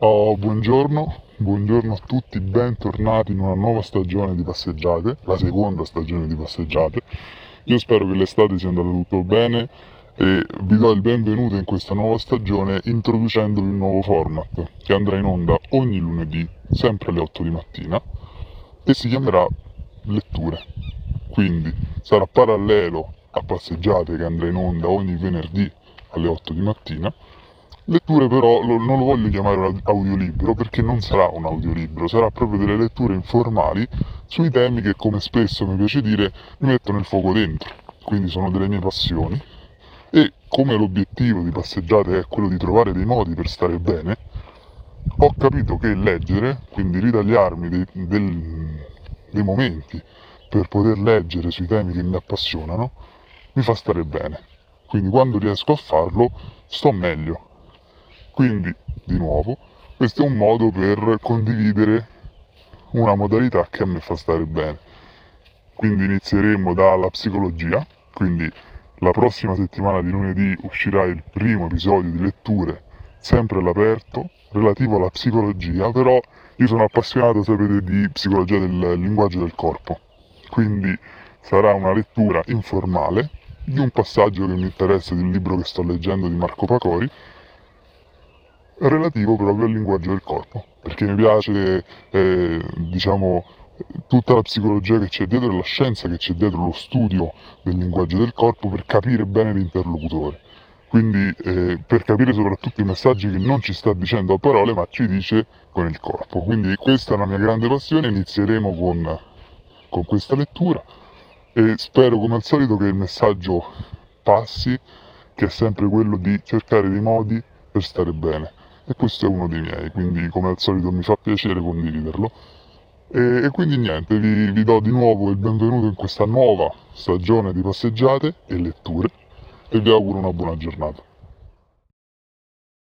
Oh, buongiorno a tutti, bentornati in una nuova stagione di Passeggiate, la seconda stagione di Passeggiate. Io spero che l'estate sia andata tutto bene e vi do il benvenuto in questa nuova stagione introducendovi un nuovo format che andrà in onda ogni lunedì, sempre alle 8 di mattina, e si chiamerà Letture. Quindi sarà parallelo a Passeggiate, che andrà in onda ogni venerdì alle 8 di mattina. Letture però non lo voglio chiamare audiolibro, perché non sarà un audiolibro, sarà proprio delle letture informali sui temi che, come spesso mi piace dire, mi mettono il fuoco dentro, quindi sono delle mie passioni. E come l'obiettivo di Passeggiate è quello di trovare dei modi per stare bene, ho capito che leggere, quindi ritagliarmi dei momenti per poter leggere sui temi che mi appassionano, mi fa stare bene. Quindi quando riesco a farlo sto meglio. Quindi, di nuovo, questo è un modo per condividere una modalità che a me fa stare bene. Quindi inizieremo dalla psicologia, quindi la prossima settimana di lunedì uscirà il primo episodio di Letture, sempre all'aperto, relativo alla psicologia, però io sono appassionato, sapete, di psicologia del linguaggio del corpo. Quindi sarà una lettura informale di un passaggio che mi interessa, di un libro che sto leggendo di Marco Pacori, relativo proprio al linguaggio del corpo, perché mi piace tutta la psicologia che c'è dietro, la scienza che c'è dietro, lo studio del linguaggio del corpo per capire bene l'interlocutore, quindi per capire soprattutto i messaggi che non ci sta dicendo a parole ma ci dice con il corpo. Quindi questa è la mia grande passione, inizieremo con questa lettura e spero, come al solito, che il messaggio passi, che è sempre quello di cercare dei modi per stare bene. E questo è uno dei miei, quindi come al solito mi fa piacere condividerlo. E quindi niente, vi do di nuovo il benvenuto in questa nuova stagione di Passeggiate e Letture e vi auguro una buona giornata.